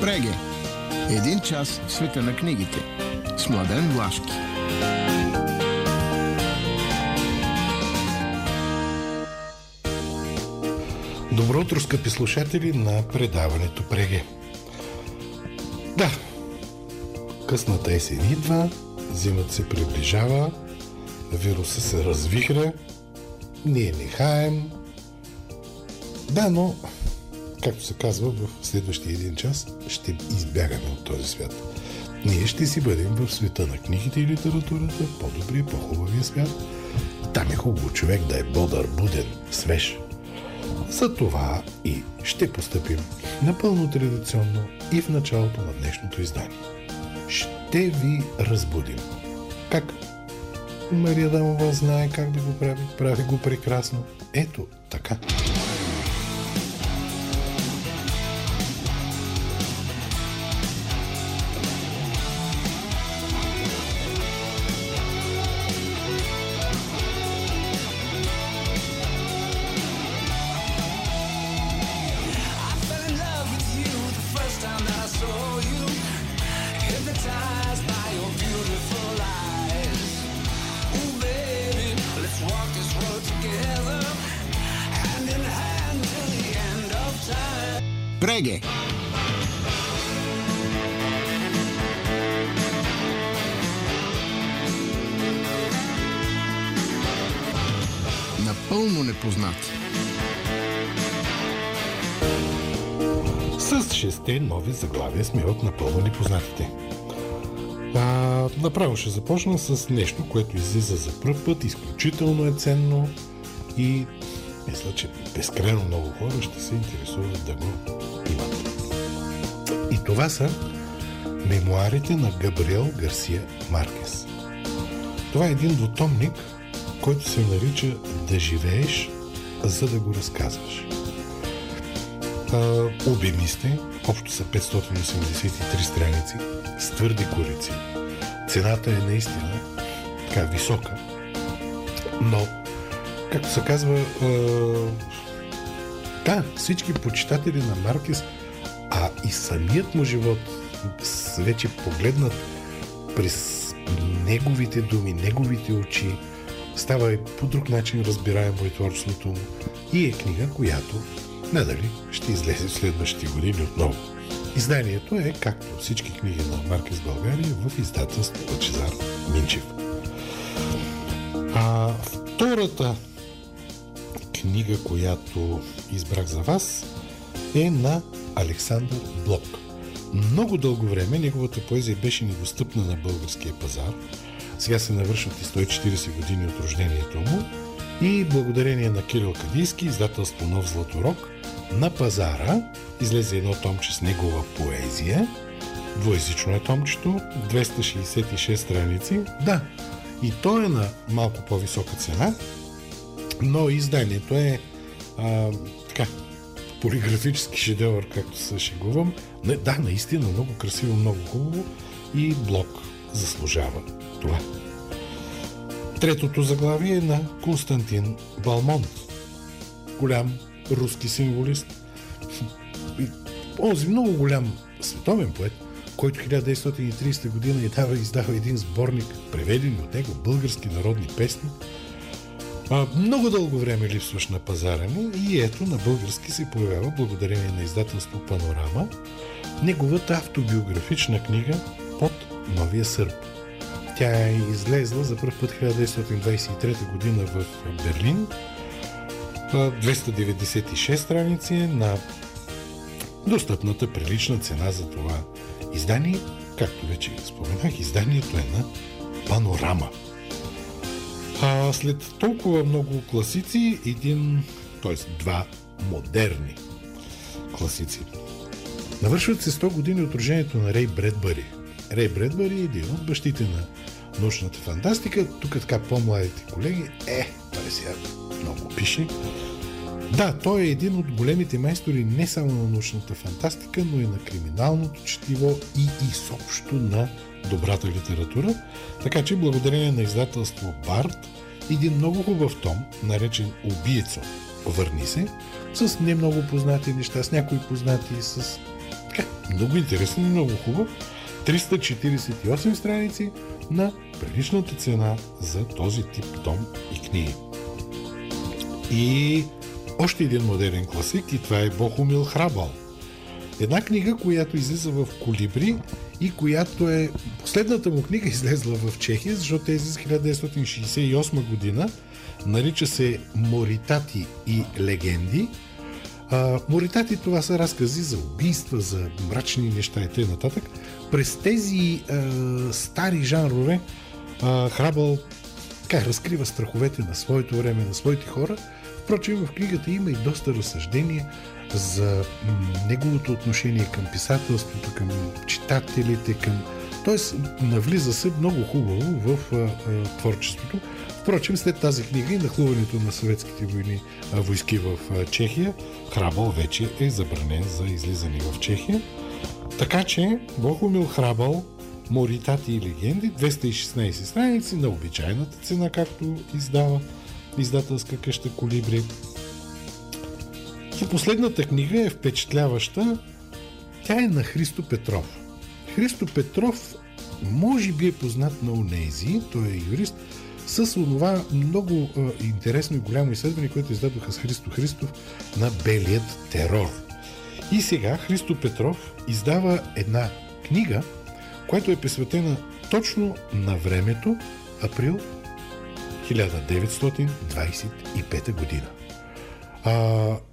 Преге. Един час в света на книгите. С Младен Влашки. Добро утро, скъпи слушатели на предаването Преге. Да, късната есен идва, зимът се приближава, вируса се развихря, ние не хаем. Да, но, както се казва, в следващия един час ще избягаме от този свят. Ние ще си бъдем в света на книгите и литературата, по-добри и по-хубавия свят. Там е хубаво човек да е бодър, буден, свеж. За това и ще постъпим напълно традиционно и в началото на днешното издание. Ще ви разбудим. Как? Мария Дамова знае как да го прави. Прави го прекрасно. Ето така. Преге. Напълно непознати. С 6 нови заглавия сме от напълно непознатите. Направо ще започна с нещо, което излиза за пръв път, изключително е ценно и мисля, че безкрайно много хора ще се интересуват да го имат. И това са мемуарите на Габриел Гарсия Маркес. Това е един двутомник, който се нарича "Да живееш, за да го разказваш". Обемисте, общо са 583 страници, с твърди корици. Цената е наистина така висока, но както се казва, да, всички почитатели на Маркес, а и самият му живот вече погледнат през неговите думи, неговите очи, става и по друг начин разбираемо и творчеството му. И е книга, която надали ще излезе в следващите години отново. Изданието е, както всички книги на Маркес в България, в издателство Лъчезар Минчев. Втората книга, която избрах за вас, е на Александър Блок. Много дълго време неговата поезия беше недостъпна на българския пазар. Сега се навършват и 140 години от рождението му и благодарение на Кирил Кадийски, издателство Нов Златорог, на пазара излезе едно томче с негова поезия. Двоезично е томчето, 266 страници. Да, и то е на малко по-висока цена, но изданието е така, полиграфически шедевър, както се шегувам. Да, наистина, много красиво, много хубаво и Блок заслужава това. Третото заглавие е на Константин Балмонт. Голям руски символист. Онзи много голям световен поет, който 1930 година издава един сборник, преведени от него български народни песни. Много дълго време липсваш на пазара му и ето на български се появява благодарение на издателство Панорама неговата автобиографична книга "Под новия сърб". Тя е излезла за пръв път 1923 година в Берлин. 296 страници на достъпната прилична цена за това издание. Както вече споменах, изданието е на Панорама. След толкова много класици, два модерни класици. Навършват се 100 години от рождението на Рей Бредбари. Рей Бредбари е един от бащите на научната фантастика. Тук така по-младите колеги, той сега много пише. Да, той е един от големите майстори не само на научната фантастика, но и на криминалното четиво и изобщо на добрата литература. Така че благодарение на издателство Барт, един много хубав том, наречен "Убиецо, върни се", с не много познати неща, с някои познати, с Много интересно и много хубаво. 348 страници на приличната цена за този тип том и книги. И още един модерен класик, и това е Бохумил Храбал. Една книга, която излиза в Колибри и която е... Последната му книга излезла в Чехия, защото тя излиза 1968 година. Нарича се Моритати и легенди. Моритати това са разкази за убийства, за мрачни неща и т.н. През тези стари жанрове Храбал така разкрива страховете на своето време, на своите хора. Впрочем, в книгата има и доста разсъждения за неговото отношение към писателството, към читателите, към... Тоест, навлиза се много хубаво в творчеството. Впрочем, след тази книга и нахлуването на съветските войни, войски в Чехия, Храбал вече е забранен за излизане в Чехия. Така че, Бохумил Храбал, Моритати и легенди, 216 страници на обичайната цена, както издава издателска къща Колибри. И последната книга е впечатляваща. Тя е на Христо Петров. Христо Петров може би е познат на онези, той е юрист, с това много интересно и голямо изследване, което издадоха с Христо Христов на Белият терор. И сега Христо Петров издава една книга, която е посветена точно на времето, април 1925 година.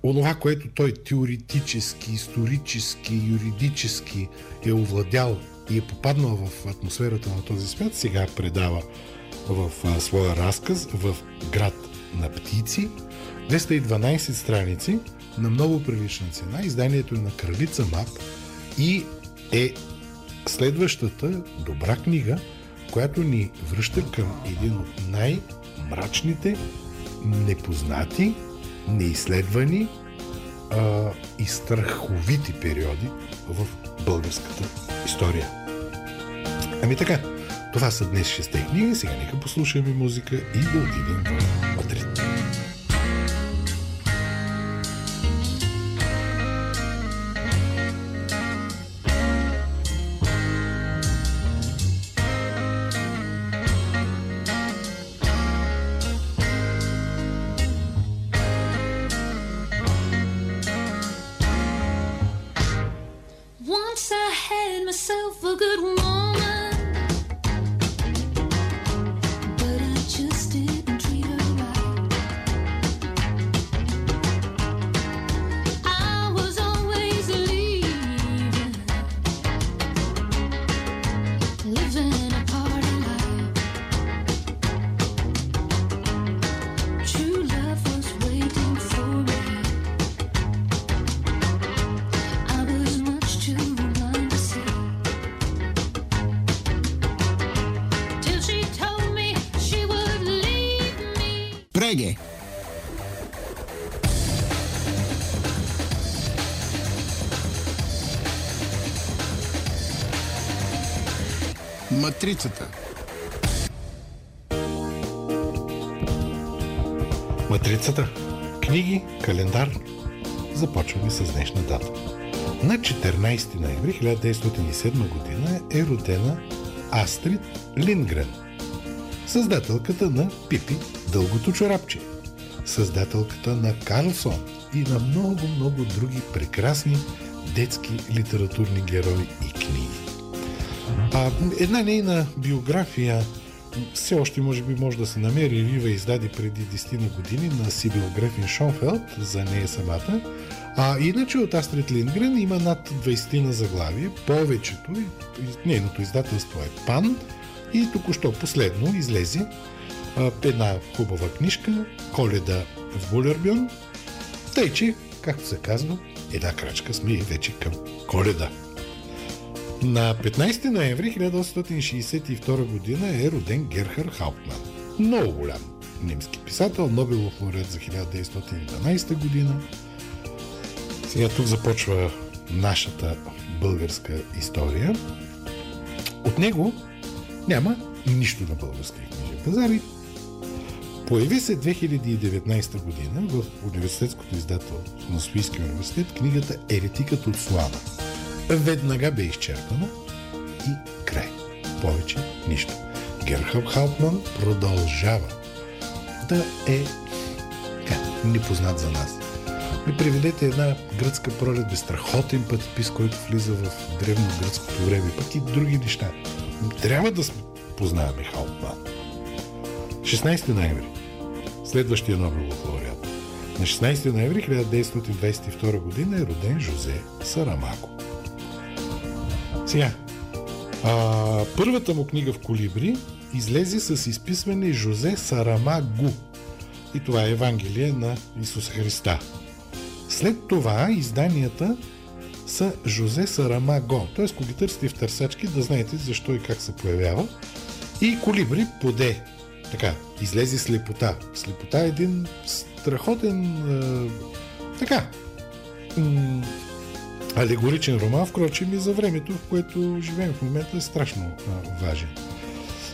Онова, което той теоретически, исторически, юридически е овладял и е попаднал в атмосферата на този свят, сега предава в своя разказ в Град на птици. 212 страници на много прилична цена. Изданието е на Кралица Мап и е следващата добра книга, която ни връща към един от най-мрачните, непознати, неизследвани и страховити периоди в българската история. Ами така, това са днес 6-те книги, сега нека послушаме музика и да отидем в Мадрид. Матрицата. Книги, календар. Започваме с днешна дата. На 14 ноември 1907 година е родена Астрид Лингрен, създателката на Пипи, дългото чорапче, създателката на Карлсон и на много други прекрасни детски литературни герои и книги. Една нейна биография все още може да се намери. Вива издаде преди 10 на години на Сибил Грефин Шонфелд за нея самата. Иначе от Астрид Лингрен има над 20 на заглавия. Повечето, нейното издателство е Пан, и току-що последно излезе една хубава книжка Коледа в Булербюн. Тъй, че, както се казва, една крачка сме и вече към Коледа. На 15 ноември 1862 година е роден Герхарт Хауптман. Много голям немски писател, Нобелов лауреат за 1912 година. Сега тук започва нашата българска история. От него няма нищо на българския книжен пазар. Появи се 2019 година в университетското издателство на Софийския университет книгата Еретикът от Слава. веднага бе изчерпана и край. Повече нищо. Герхарт Хауптман продължава да е непознат за нас. Ми приведете една гръцка пролет, безстрахотен пътепис, който влиза в древногръцкото време, пък и други неща. Трябва да познаваме Хауптман. 16 ноември. Следващия Нобелов лауреат. На 16 ноември 1922 година е роден Жозе Сарамаго. Сега, първата му книга в Колибри излезе с изписване Жозе Сарамаго. И това е Евангелие на Исус Христа. След това изданията са Жозе Сарамаго. Т.е. ако ги търсите в търсачки, да знаете защо и как се появява. И Колибри поде. Така, излезе Слепота. Слепота е един страхотен алегоричен роман, впрочем и за времето, в което живеем в момента, е страшно важен.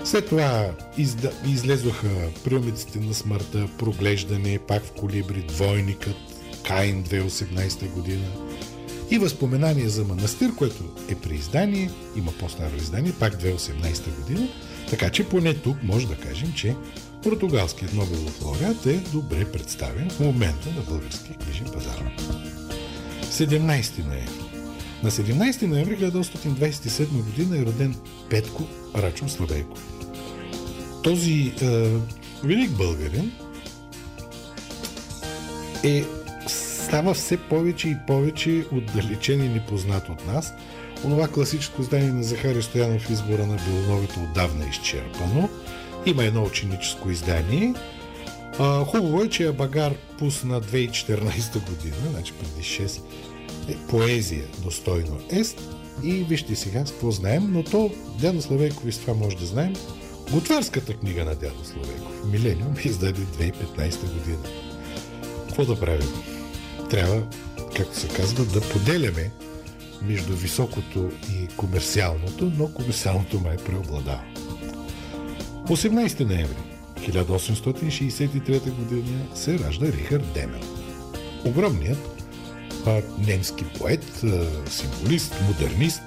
След това излезоха Приумиците на смъртта, Проглеждане, пак в Колибри, Двойникът, Каин 2018 година и Възпоменание за манастир, което е преиздание, има по-старо издание, пак 2018 година, така че поне тук може да кажем, че португалският Нобелов лауреат е добре представен в момента на българския книжен пазар. 17 ноември. На 17 ноември 1927 година е роден Петко Рачов Славейков. Този велик българин става все повече и повече отдалечен и непознат от нас. Онова класическо знание на Захари Стоянов Избора на Белоновите отдавна е изчерпано. Има едно ученическо издание. Хубаво е, че Абагар пусна 2014 година, значи преди 6 поезия достойно ест и вижте сега какво знаем, но то Дяна Славейков и с това може да знаем. Готварската книга на Дяна Славейков Милениум издаде 2015 година. Какво да правим? Трябва, както се казва, да поделяме между високото и комерциалното, но комерциалното май преобладава. 18 ноември 1863 година се ражда Рихард Демел. Огромният немски поет, символист, модернист,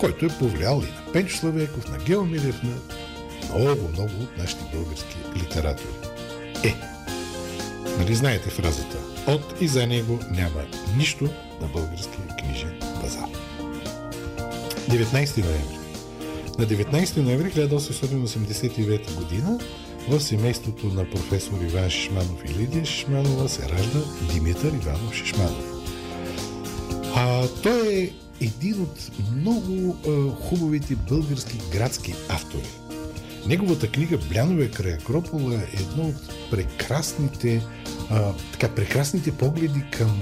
който е повлиял и на Пенчо Славейков, на Гео Милев, на много от нашите български литератори. Нали знаете фразата „От и за него няма нищо на българския книжен пазар“. 19 ноември. На 19 ноември 1889 година в семейството на професор Иван Шишманов и Лидия Шишманова се ражда Димитър Иванов Шишманов. Той е един от много хубавите български градски автори. Неговата книга „Блянове край Акропола“ е едно от прекрасните погледи към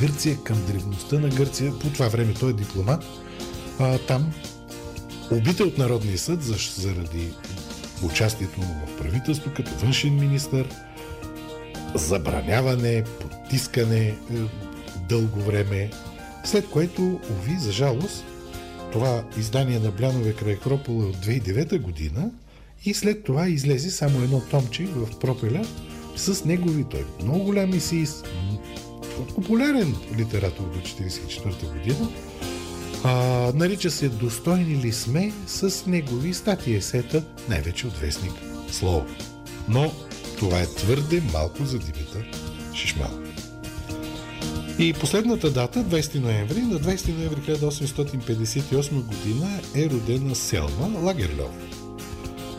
Гърция, към древността на Гърция. По това време той е дипломат. Там убита от Народния съд заради участието му в правителство като външен министър, забраняване, потискане дълго време. След което, уви, за жалост, това издание на „Блянове край Акропола“ от 2009 година и след това излезе само едно томче в Пропеля с негови, той много голям есеист, популярен литератор до 1944 година, нарича се „Достойни ли сме“ с негови статии есета, най-вече от вестник „Слово“. Но това е твърде малко за Димитър Шишманов. И последната дата, 20 ноември, на 20 ноември 1858 година е родена Селма Лагерльов.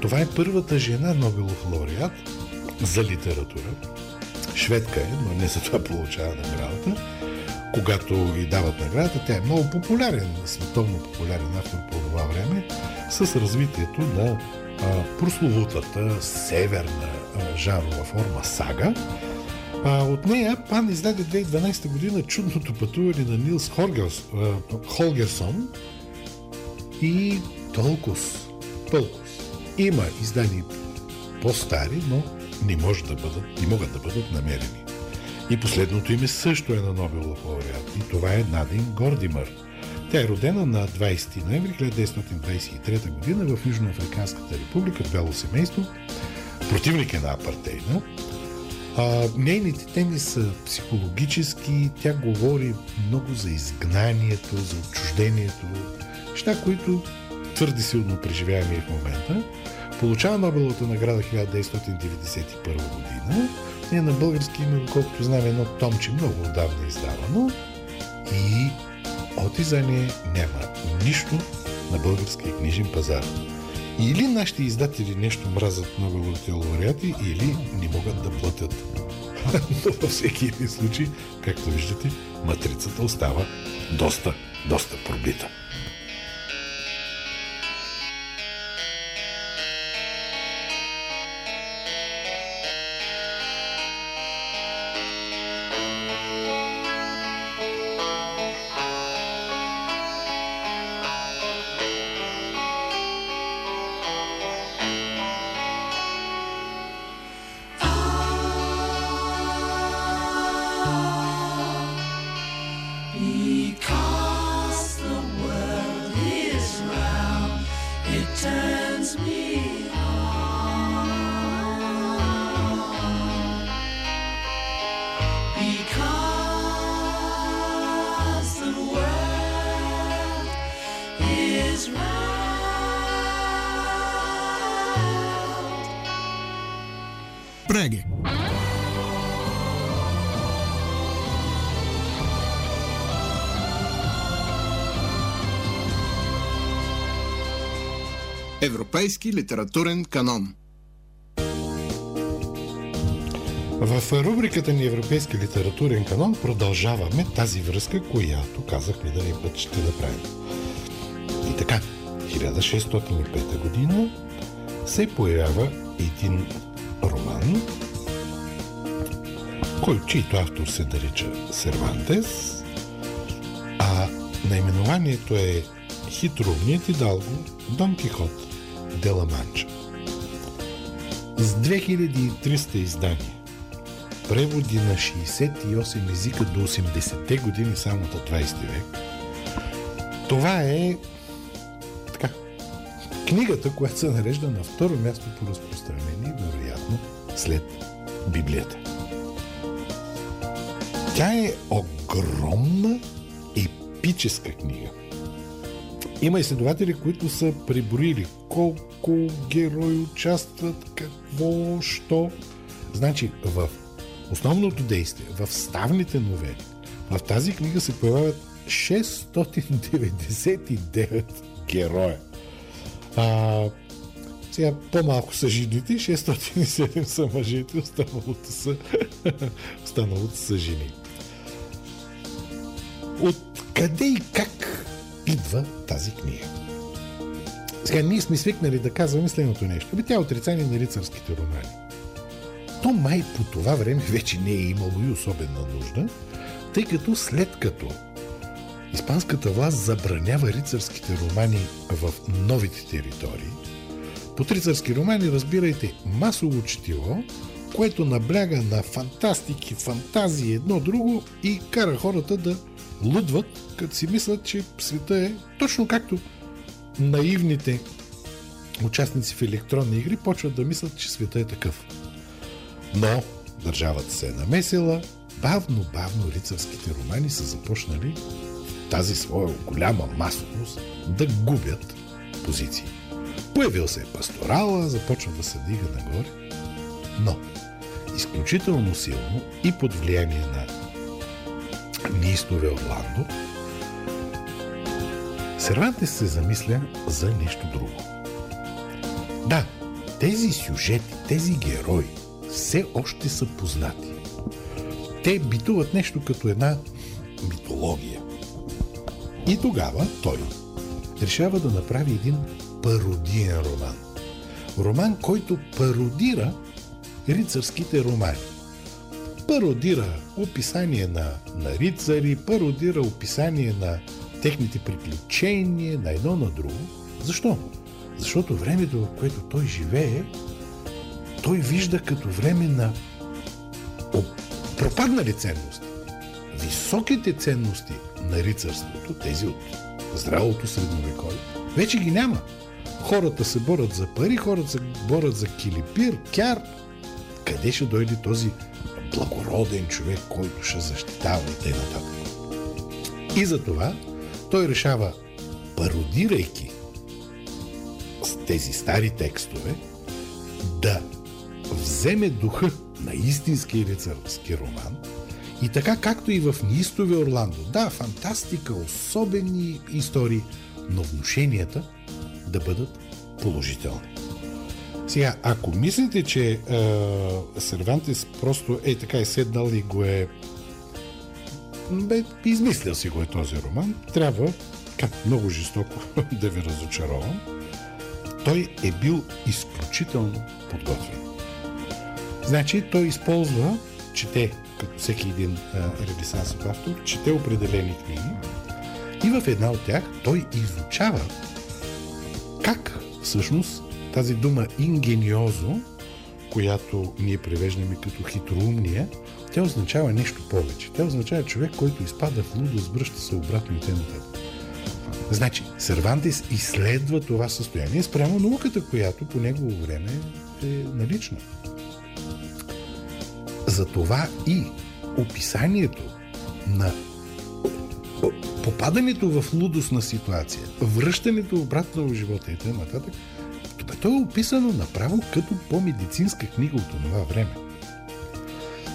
Това е първата жена Нобелов лауреат за литература. Шведка е, но не за това получава наградата. Когато и дават наградата, тя е много популярен, световно популярен автор по това време, с развитието на прословутата северна жанрова форма сага. От нея Пан издаде 2012 година „Чудното пътуване на Нилс Холгерсон“ и толкова. Има издания по-стари, но не могат да бъдат намерени. И последното име също е на Нобелов лауреат. И това е Надин Гордимър. Тя е родена на 20 ноември 1923 година в Южноафриканската република, бяло семейство, противник на апартейда. Нейните теми са психологически, тя говори много за изгнанието, за отчуждението, неща, които твърде силно преживяваме и в момента. Получава Нобеловата награда 1991 година. Ние на български има, колкото знам, едно томче много отдавна издавано и от издание няма нищо на българския книжен пазар. Или нашите издатели нещо мразят Нобеловите лауреати, или не могат да платят. Но във всеки един случай, както виждате, матрицата остава доста пробита. Европейски литературен канон. В рубриката ни Европейски литературен канон продължаваме тази връзка, която казахме да ни път ще направим. И така, 1605 година се появява един роман, чийто автор се нарича Сервантес, а наименованието е хитроумният идалго Дон Кихот де ла Манча. С 2300 издания, преводи на 68 езика до 80-те години, само до 20 век. Това е така книгата, която се нарежда на второ място по разпространение, вероятно след Библията. Тя е огромна епическа книга. Има изследователи, които са преброили колко герои участват, какво, що. Значи, в основното действие, в ставните новели, в тази книга се появяват 699 героя. Сега по-малко са жените, 607 са мъжите, останалото са жени. От къде и как идва тази книга? Сега ние сме свикнали да казваме следното нещо. Тя е отрицание на рицарските романи. То май по това време вече не е имало и особена нужда, тъй като след като испанската власт забранява рицарските романи в новите територии, под рицарски романи разбирайте масово четило, което набляга на фантастики, фантазии, едно друго и кара хората да лудват, като си мислят, че света е точно както наивните участници в електронни игри почват да мислят, че света е такъв. Но държавата се е намесила, бавно рицарските романи са започнали в тази своя голяма масовност да губят позиции. Появил се пасторала, започва да се дига нагоре, но изключително силно и под влияние на неистове Орландо, Сервантес се замисля за нещо друго. Да, тези сюжети, тези герои все още са познати. Те битуват нещо като една митология. И тогава той решава да направи един пародиен роман. Роман, който пародира рицарските романи. Пародира описание на рицари, пародира описание на техните приключения, на едно на друго. Защо? Защото времето, в което той живее, той вижда като време на пропаднали ценности. Високите ценности на рицарството, тези от здравото средновековие, вече ги няма. Хората се борят за пари, хората се борят за килипир, кяр. Къде ще дойде този благороден човек, който ще защитава и т.н. И затова той решава, пародирайки с тези стари текстове, да вземе духа на истинския рицарски роман и така както и в неистовия Орландо. Да, фантастика, особени истории, но внушенията да бъдат положителни. Сега, ако мислите, че Сервантес просто е така е седнал и го е измислил си го е този роман, трябва, как много жестоко да ви разочаровам, той е бил изключително подготвен. Значи, той използва, чете, като всеки един ренесансов автор, чете определени книги и в една от тях той изучава как всъщност тази дума ингениозо, която ние превеждаме като хитроумния, тя означава нещо повече. Тя означава човек, който изпада в лудост, връща се обратно и т.н. Значи, Сервантес изследва това състояние спрямо науката, която по негово време е налична. Затова и описанието на попадането в лудостна ситуация, връщането обратно в живота и т.н. То е описано направо като по-медицинска книга от това време.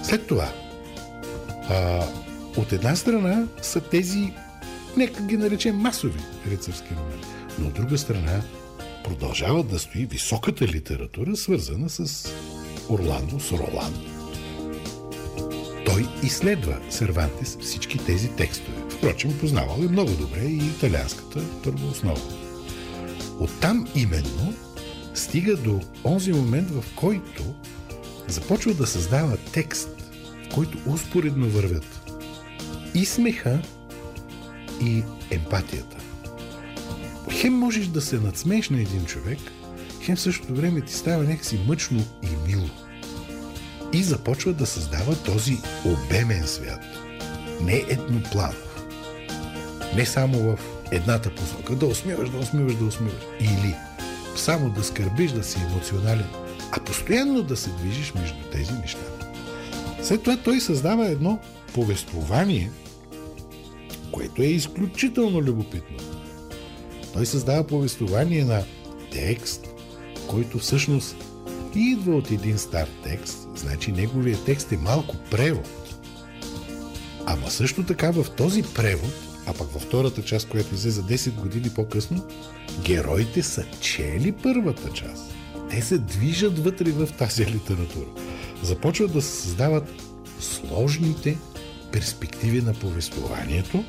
След това, от една страна са тези, нека ги наречем масови рицарски романи, но от друга страна продължава да стои високата литература, свързана с Орландо, с Роланд. Той изследва Сервантес всички тези текстове. Впрочем, познавал е много добре и италианската първооснова. Оттам именно стига до онзи момент, в който започва да създава текст, в който успоредно вървят и смеха, и емпатията. Хем можеш да се надсмееш на един човек, хем в същото време ти става някакси мъчно и мило. И започва да създава този обемен свят. Не еднопланов. Не само в едната посока. Да усмиваш. Или само да скърбиш, да си емоционален, а постоянно да се движиш между тези неща. След това той създава едно повествование, което е изключително любопитно. Той създава повествование на текст, който всъщност идва от един стар текст, значи неговият текст е малко превод. Ама също така в този превод, а пък във втората част, която излезе 10 години по-късно, героите са чели първата част. Те се движат вътре в тази литература. Започват да се създават сложните перспективи на повествованието,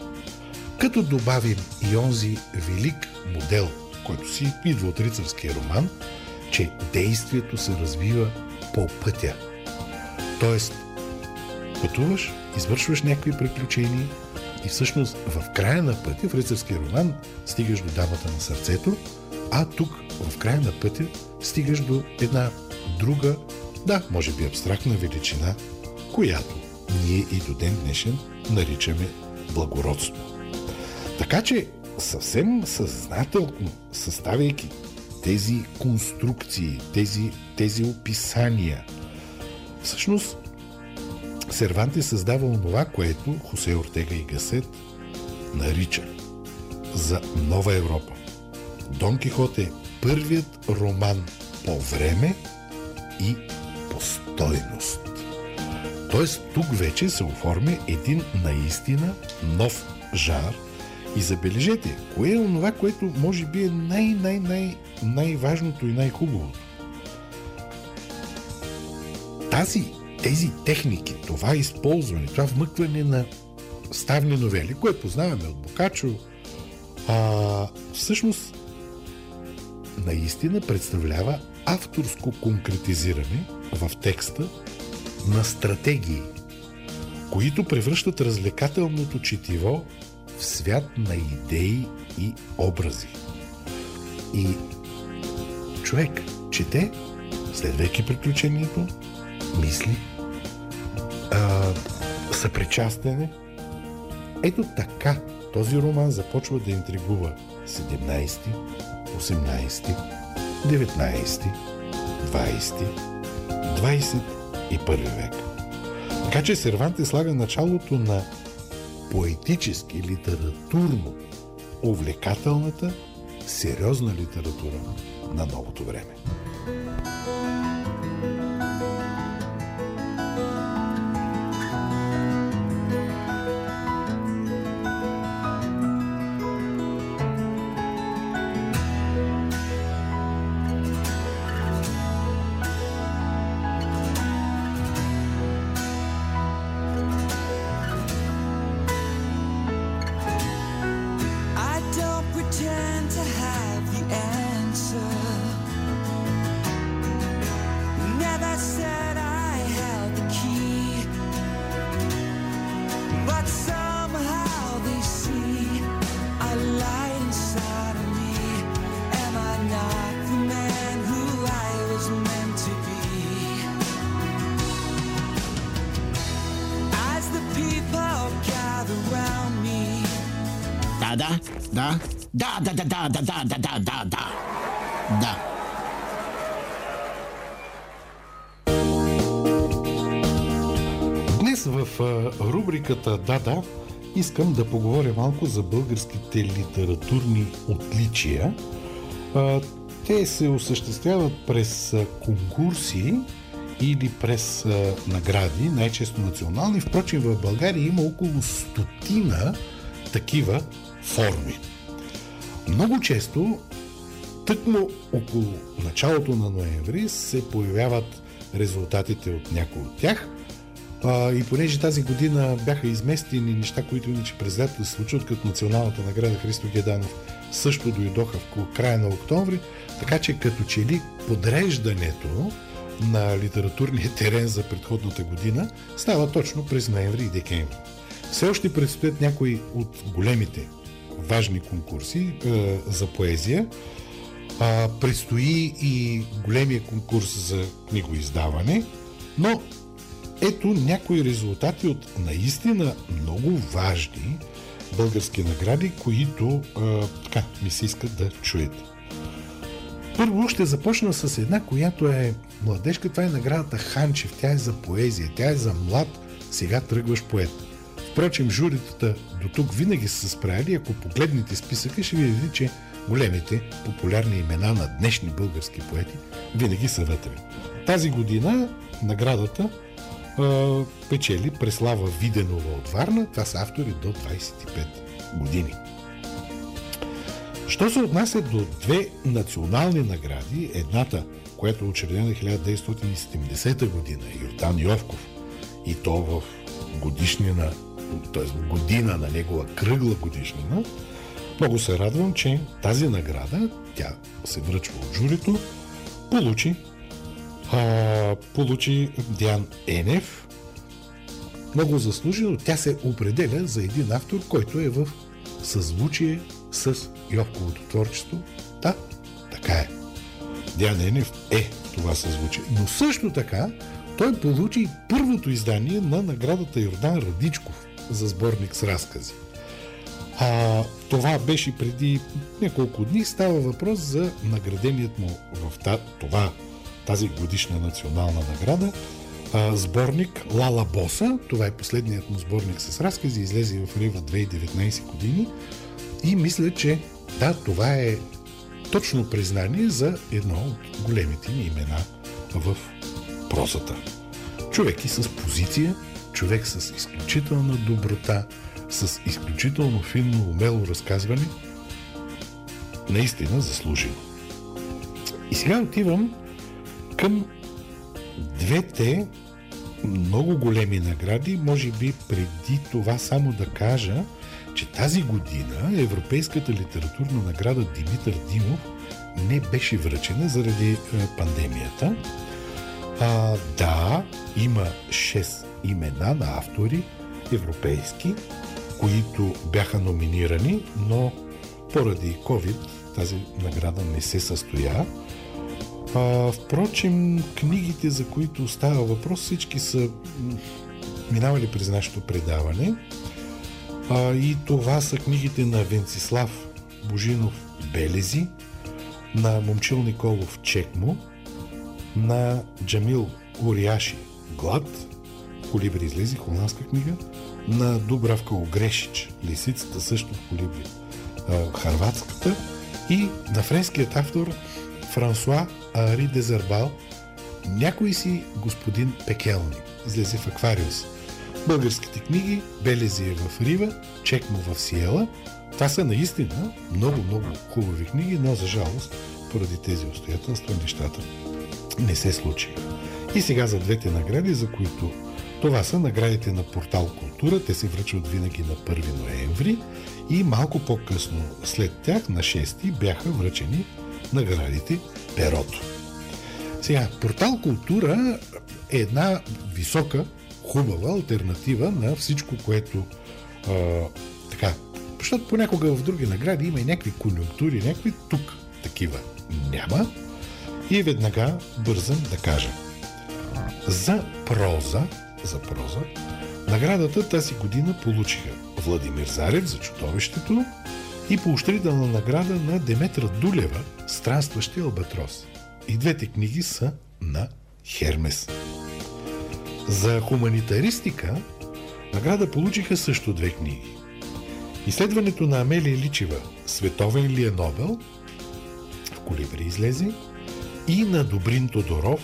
като добавим и онзи велик модел, който си идва от рицарския роман, че действието се развива по пътя. Тоест, пътуваш, извършваш някакви приключения и всъщност в края на пътя, в рицарския роман, стигаш до дамата на сърцето, а тук, в края на пътя, стигаш до една друга, да, може би абстрактна величина, която ние и до ден днешен наричаме благородство. Така че, съвсем съзнателно, съставяйки тези конструкции, тези описания, всъщност Сервантес създава онова, което Хосе Ортега и Гасет нарича за нова Европа. Дон Кихот е първият роман по време и по стойност. Тоест, тук вече се оформя един наистина нов жанр. И забележете, кое е онова, което може би е най-важното и най-хубавото. Тези техники, това използване, това вмъкване на ставни новели, което познаваме от Бокачо, всъщност наистина представлява авторско конкретизиране в текста на стратегии, които превръщат развлекателното четиво в свят на идеи и образи. И човек чете, следвайки приключението, мисли, съпричастене. Ето така този роман започва да интригува 17, 18, 19, 20, 21 век. Така че Сервантес слага началото на поетически, литературно, увлекателната, сериозна литература на новото време. Да. Днес в рубриката Да, искам да поговоря малко за българските литературни отличия. Те се осъществяват през конкурси или през награди, най-често национални. Впрочем, в България има около 100 такива форми. Много често, тъкмо около началото на ноември, се появяват резултатите от някои от тях. И понеже тази година бяха изместени неща, които иначе през лято се случват, като националната награда Христо Геданов също дойдоха в края на октомври, така че като че ли подреждането на литературния терен за предходната година става точно през ноември и декември. Все още предстоят някои от големите важни конкурси за поезия. Предстои и големия конкурс за книгоиздаване, но ето някои резултати от наистина много важни български награди, които така ми се искат да чуете. Първо ще започна с една, която е младежка. Това е наградата Ханчев. Тя е за поезия. Тя е за млад сега тръгваш поет. Впрочем, журитата до тук винаги са справили. Ако погледнете списъка, ще видите, че големите популярни имена на днешни български поети винаги са вътре. Тази година наградата печели Преслава Виденова от Варна. Това са автори до 25 години. Що се отнася до две национални награди, едната, която е учредена 1970 година, Йордан Йовков, и то в годишнина, т.е. година на негова кръгла годишнина. Много се радвам, че тази награда, тя се връчва от журито, получи Диан Енев. Много заслужено, тя се определя за един автор, който е в съзвучие с Йовковото творчество. Да, така е. Диан Енев е това съзвучие. Но също така той получи първото издание на наградата Йордан Радичков за сборник с разкази. Това беше преди няколко дни. Става въпрос за награденият му в тази годишна национална награда сборник Лала Боса. Това е последният му сборник с разкази. Излезе в Рива 2019 години. И мисля, че да, това е точно признание за едно от големите ни имена в прозата. Човек и с позиция, човек с изключителна доброта, с изключително финно, умело разказване, наистина заслужено. И сега отивам към двете много големи награди. Може би преди това само да кажа, че тази година Европейската литературна награда Димитър Димов не беше връчена заради пандемията. Да, има 6 имена на автори европейски, които бяха номинирани, но поради COVID тази награда не се състоя. Впрочем, книгите, за които става въпрос, всички са минавали през нашето предаване. И това са книгите на Венцислав Божинов Белези, на Момчил Николов Чекмо, на Джамил Уриаши Глад, Колибри излезе, холандска книга, на Дубравка Огрешич, Лисицата също в Колибри, харватската, и на френският автор Франсуа Ари Дезербал, някой си господин Пекелни, излезе в Аквариус. Българските книги, Белезия в Рива, Чекмо в Сиела, това са наистина много хубави книги, но за жалост, поради тези обстоятелства, нещата не се случи. И сега за двете награди, за които това са наградите на портал Култура, те се връчват винаги на 1 ноември и малко по-късно след тях, на 6-ти, бяха връчени наградите Перото. Сега, портал Култура е една висока, хубава алтернатива на всичко, което така, защото понякога в други награди има и някакви конюнктури, някакви тук такива няма. И веднага бързам да кажа. За проза, наградата тази година получиха Владимир Зарев за Чудовището и поощрителна награда на Деметра Дулева, Странстващия албатрос. И двете книги са на Хермес. За хуманитаристика награда получиха също две книги. Изследването на Амелия Личева «Световен ли е Нобел?» в Колибри излезе, и на Добрин Тодоров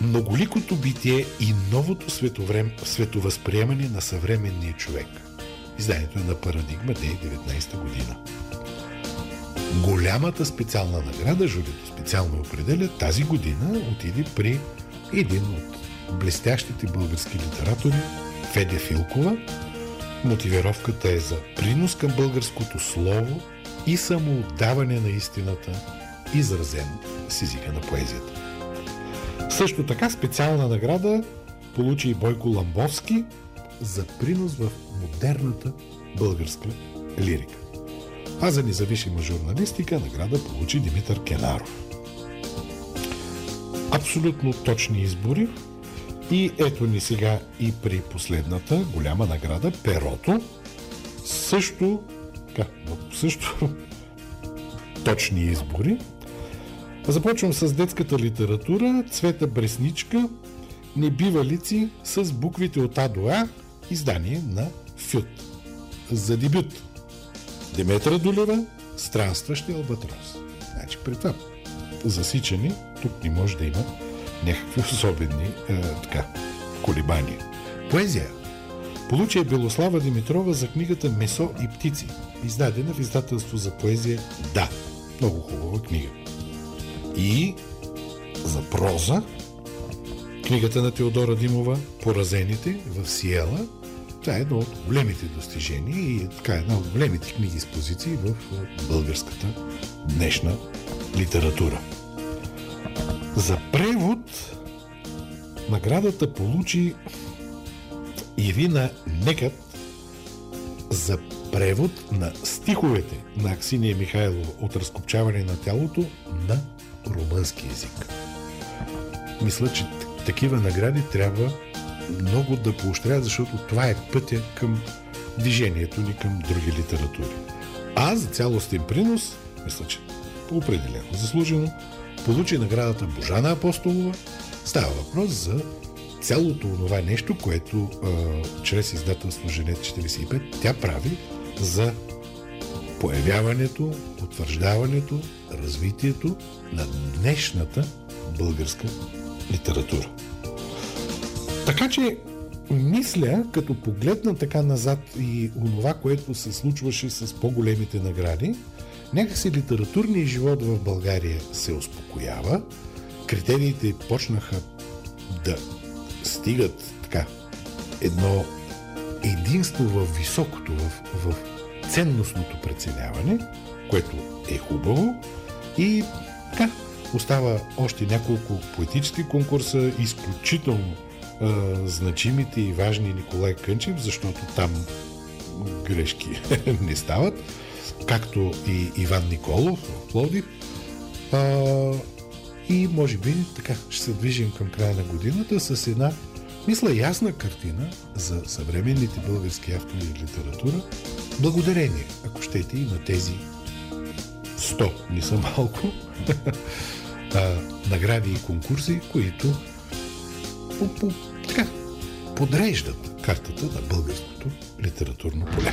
«Многоликото битие и новото световъзприемане на съвременния човек». Изданието е на Парадигма 2019 година. Голямата специална награда, журито специално определя, тази година отиде при един от блестящите български литератори, Федя Филкова. Мотивировката е за принос към българското слово и самоотдаване на истината, изразен с езика на поезията. Също така специална награда получи и Бойко Ламбовски за принос в модерната българска лирика. А за независима журналистика награда получи Димитър Кенаров. Абсолютно точни избори. И ето ни сега и при последната голяма награда Перото. Също точни избори. Започвам с детската литература. Цвета Бресничка, Небивалици с буквите от А до А, издание на Фют. За дебют Деметра Дулева, Странстващия албатрос. Значи при това засичане, тук не може да има някакви особени колебания. Поезия получи Белослава Димитрова за книгата «Месо и птици», издадена в издателство за поезия «Да». Много хубава книга. И за проза книгата на Теодора Димова «Поразените в Сиела». Това е едно от големите достижения и една от големите книги с позиции в българската днешна литература. За превод наградата получи Ирина Некът за превод на стиховете на Аксиния Михайлова от Разкопчаване на тялото на румънски език. Мисля, че такива награди трябва много да поощряват, защото това е пътя към движението ни към други литератури. А за цялостен принос, мисля, че определено заслужено, получи наградата Божана Апостолова. Става въпрос за цялото онова нещо, което чрез издателство Женет 45 тя прави за появяването, утвърждаването, развитието на днешната българска литература. Така че, мисля, като погледна така назад и онова, което се случваше с по-големите награди, някакси литературният живот в България се успокоява, критериите почнаха да стигат така едно единство в високото, в ценностното преценяване, което е хубаво, и така остава още няколко поетически конкурса, изключително значимите и важни Николай Кънчев, защото там грешки не стават, както и Иван Николов в Пловдив. И може би така ще се движим към края на годината с една, мисля, ясна картина за съвременните български автори и литература. Благодарение, ако щете, и на тези 100, не са малко, награди и конкурси, които така подреждат картата на българското литературно поле.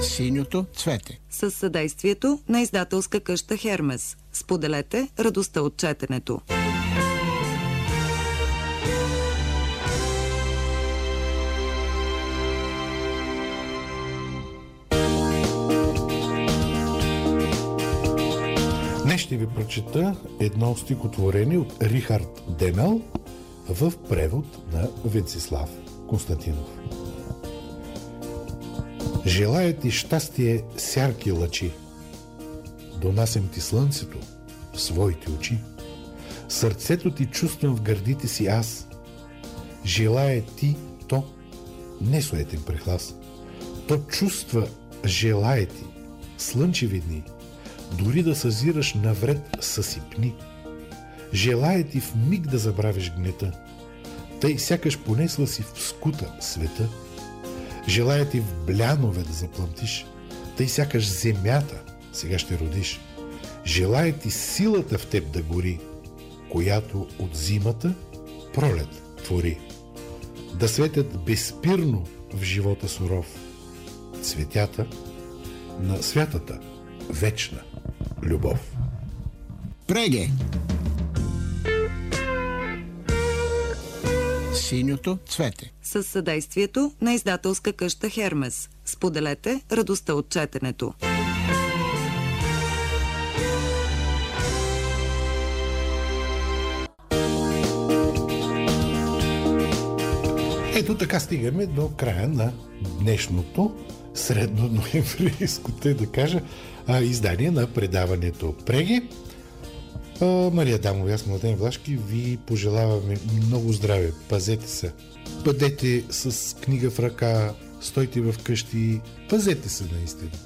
Синьото цвете. Със съдействието на издателска къща Хермес. Споделете радостта от четенето. Днес ще ви прочета едно стихотворение от Рихард Демел в превод на Венцислав Константинов. Желая ти щастие сярки лъчи, донасям ти слънцето в своите очи, сърцето ти чувствам в гърдите си аз, желая ти то, не суетен прехлас, то чувства желая ти, слънчеви дни, дори да съзираш навред съсипни, желая ти в миг да забравиш гнета, тъй сякаш понесла си в скута света. Желая ти в блянове да заплъмтиш, тъй сякаш земята сега ще родиш. Желая ти силата в теб да гори, която от зимата пролет твори. Да светят безспирно в живота суров цветята на святата вечна любов. Преге! Синьото цвете. Със съдействието на издателска къща Хермес. Споделете радостта от четенето. Ето така стигаме до края на днешното средноноемврийско, да кажа, издание на предаването Преги. Мария Дамова, аз Младен Влашки, ви пожелаваме много здраве, пазете се, бъдете с книга в ръка, стойте в къщи, пазете се наистина.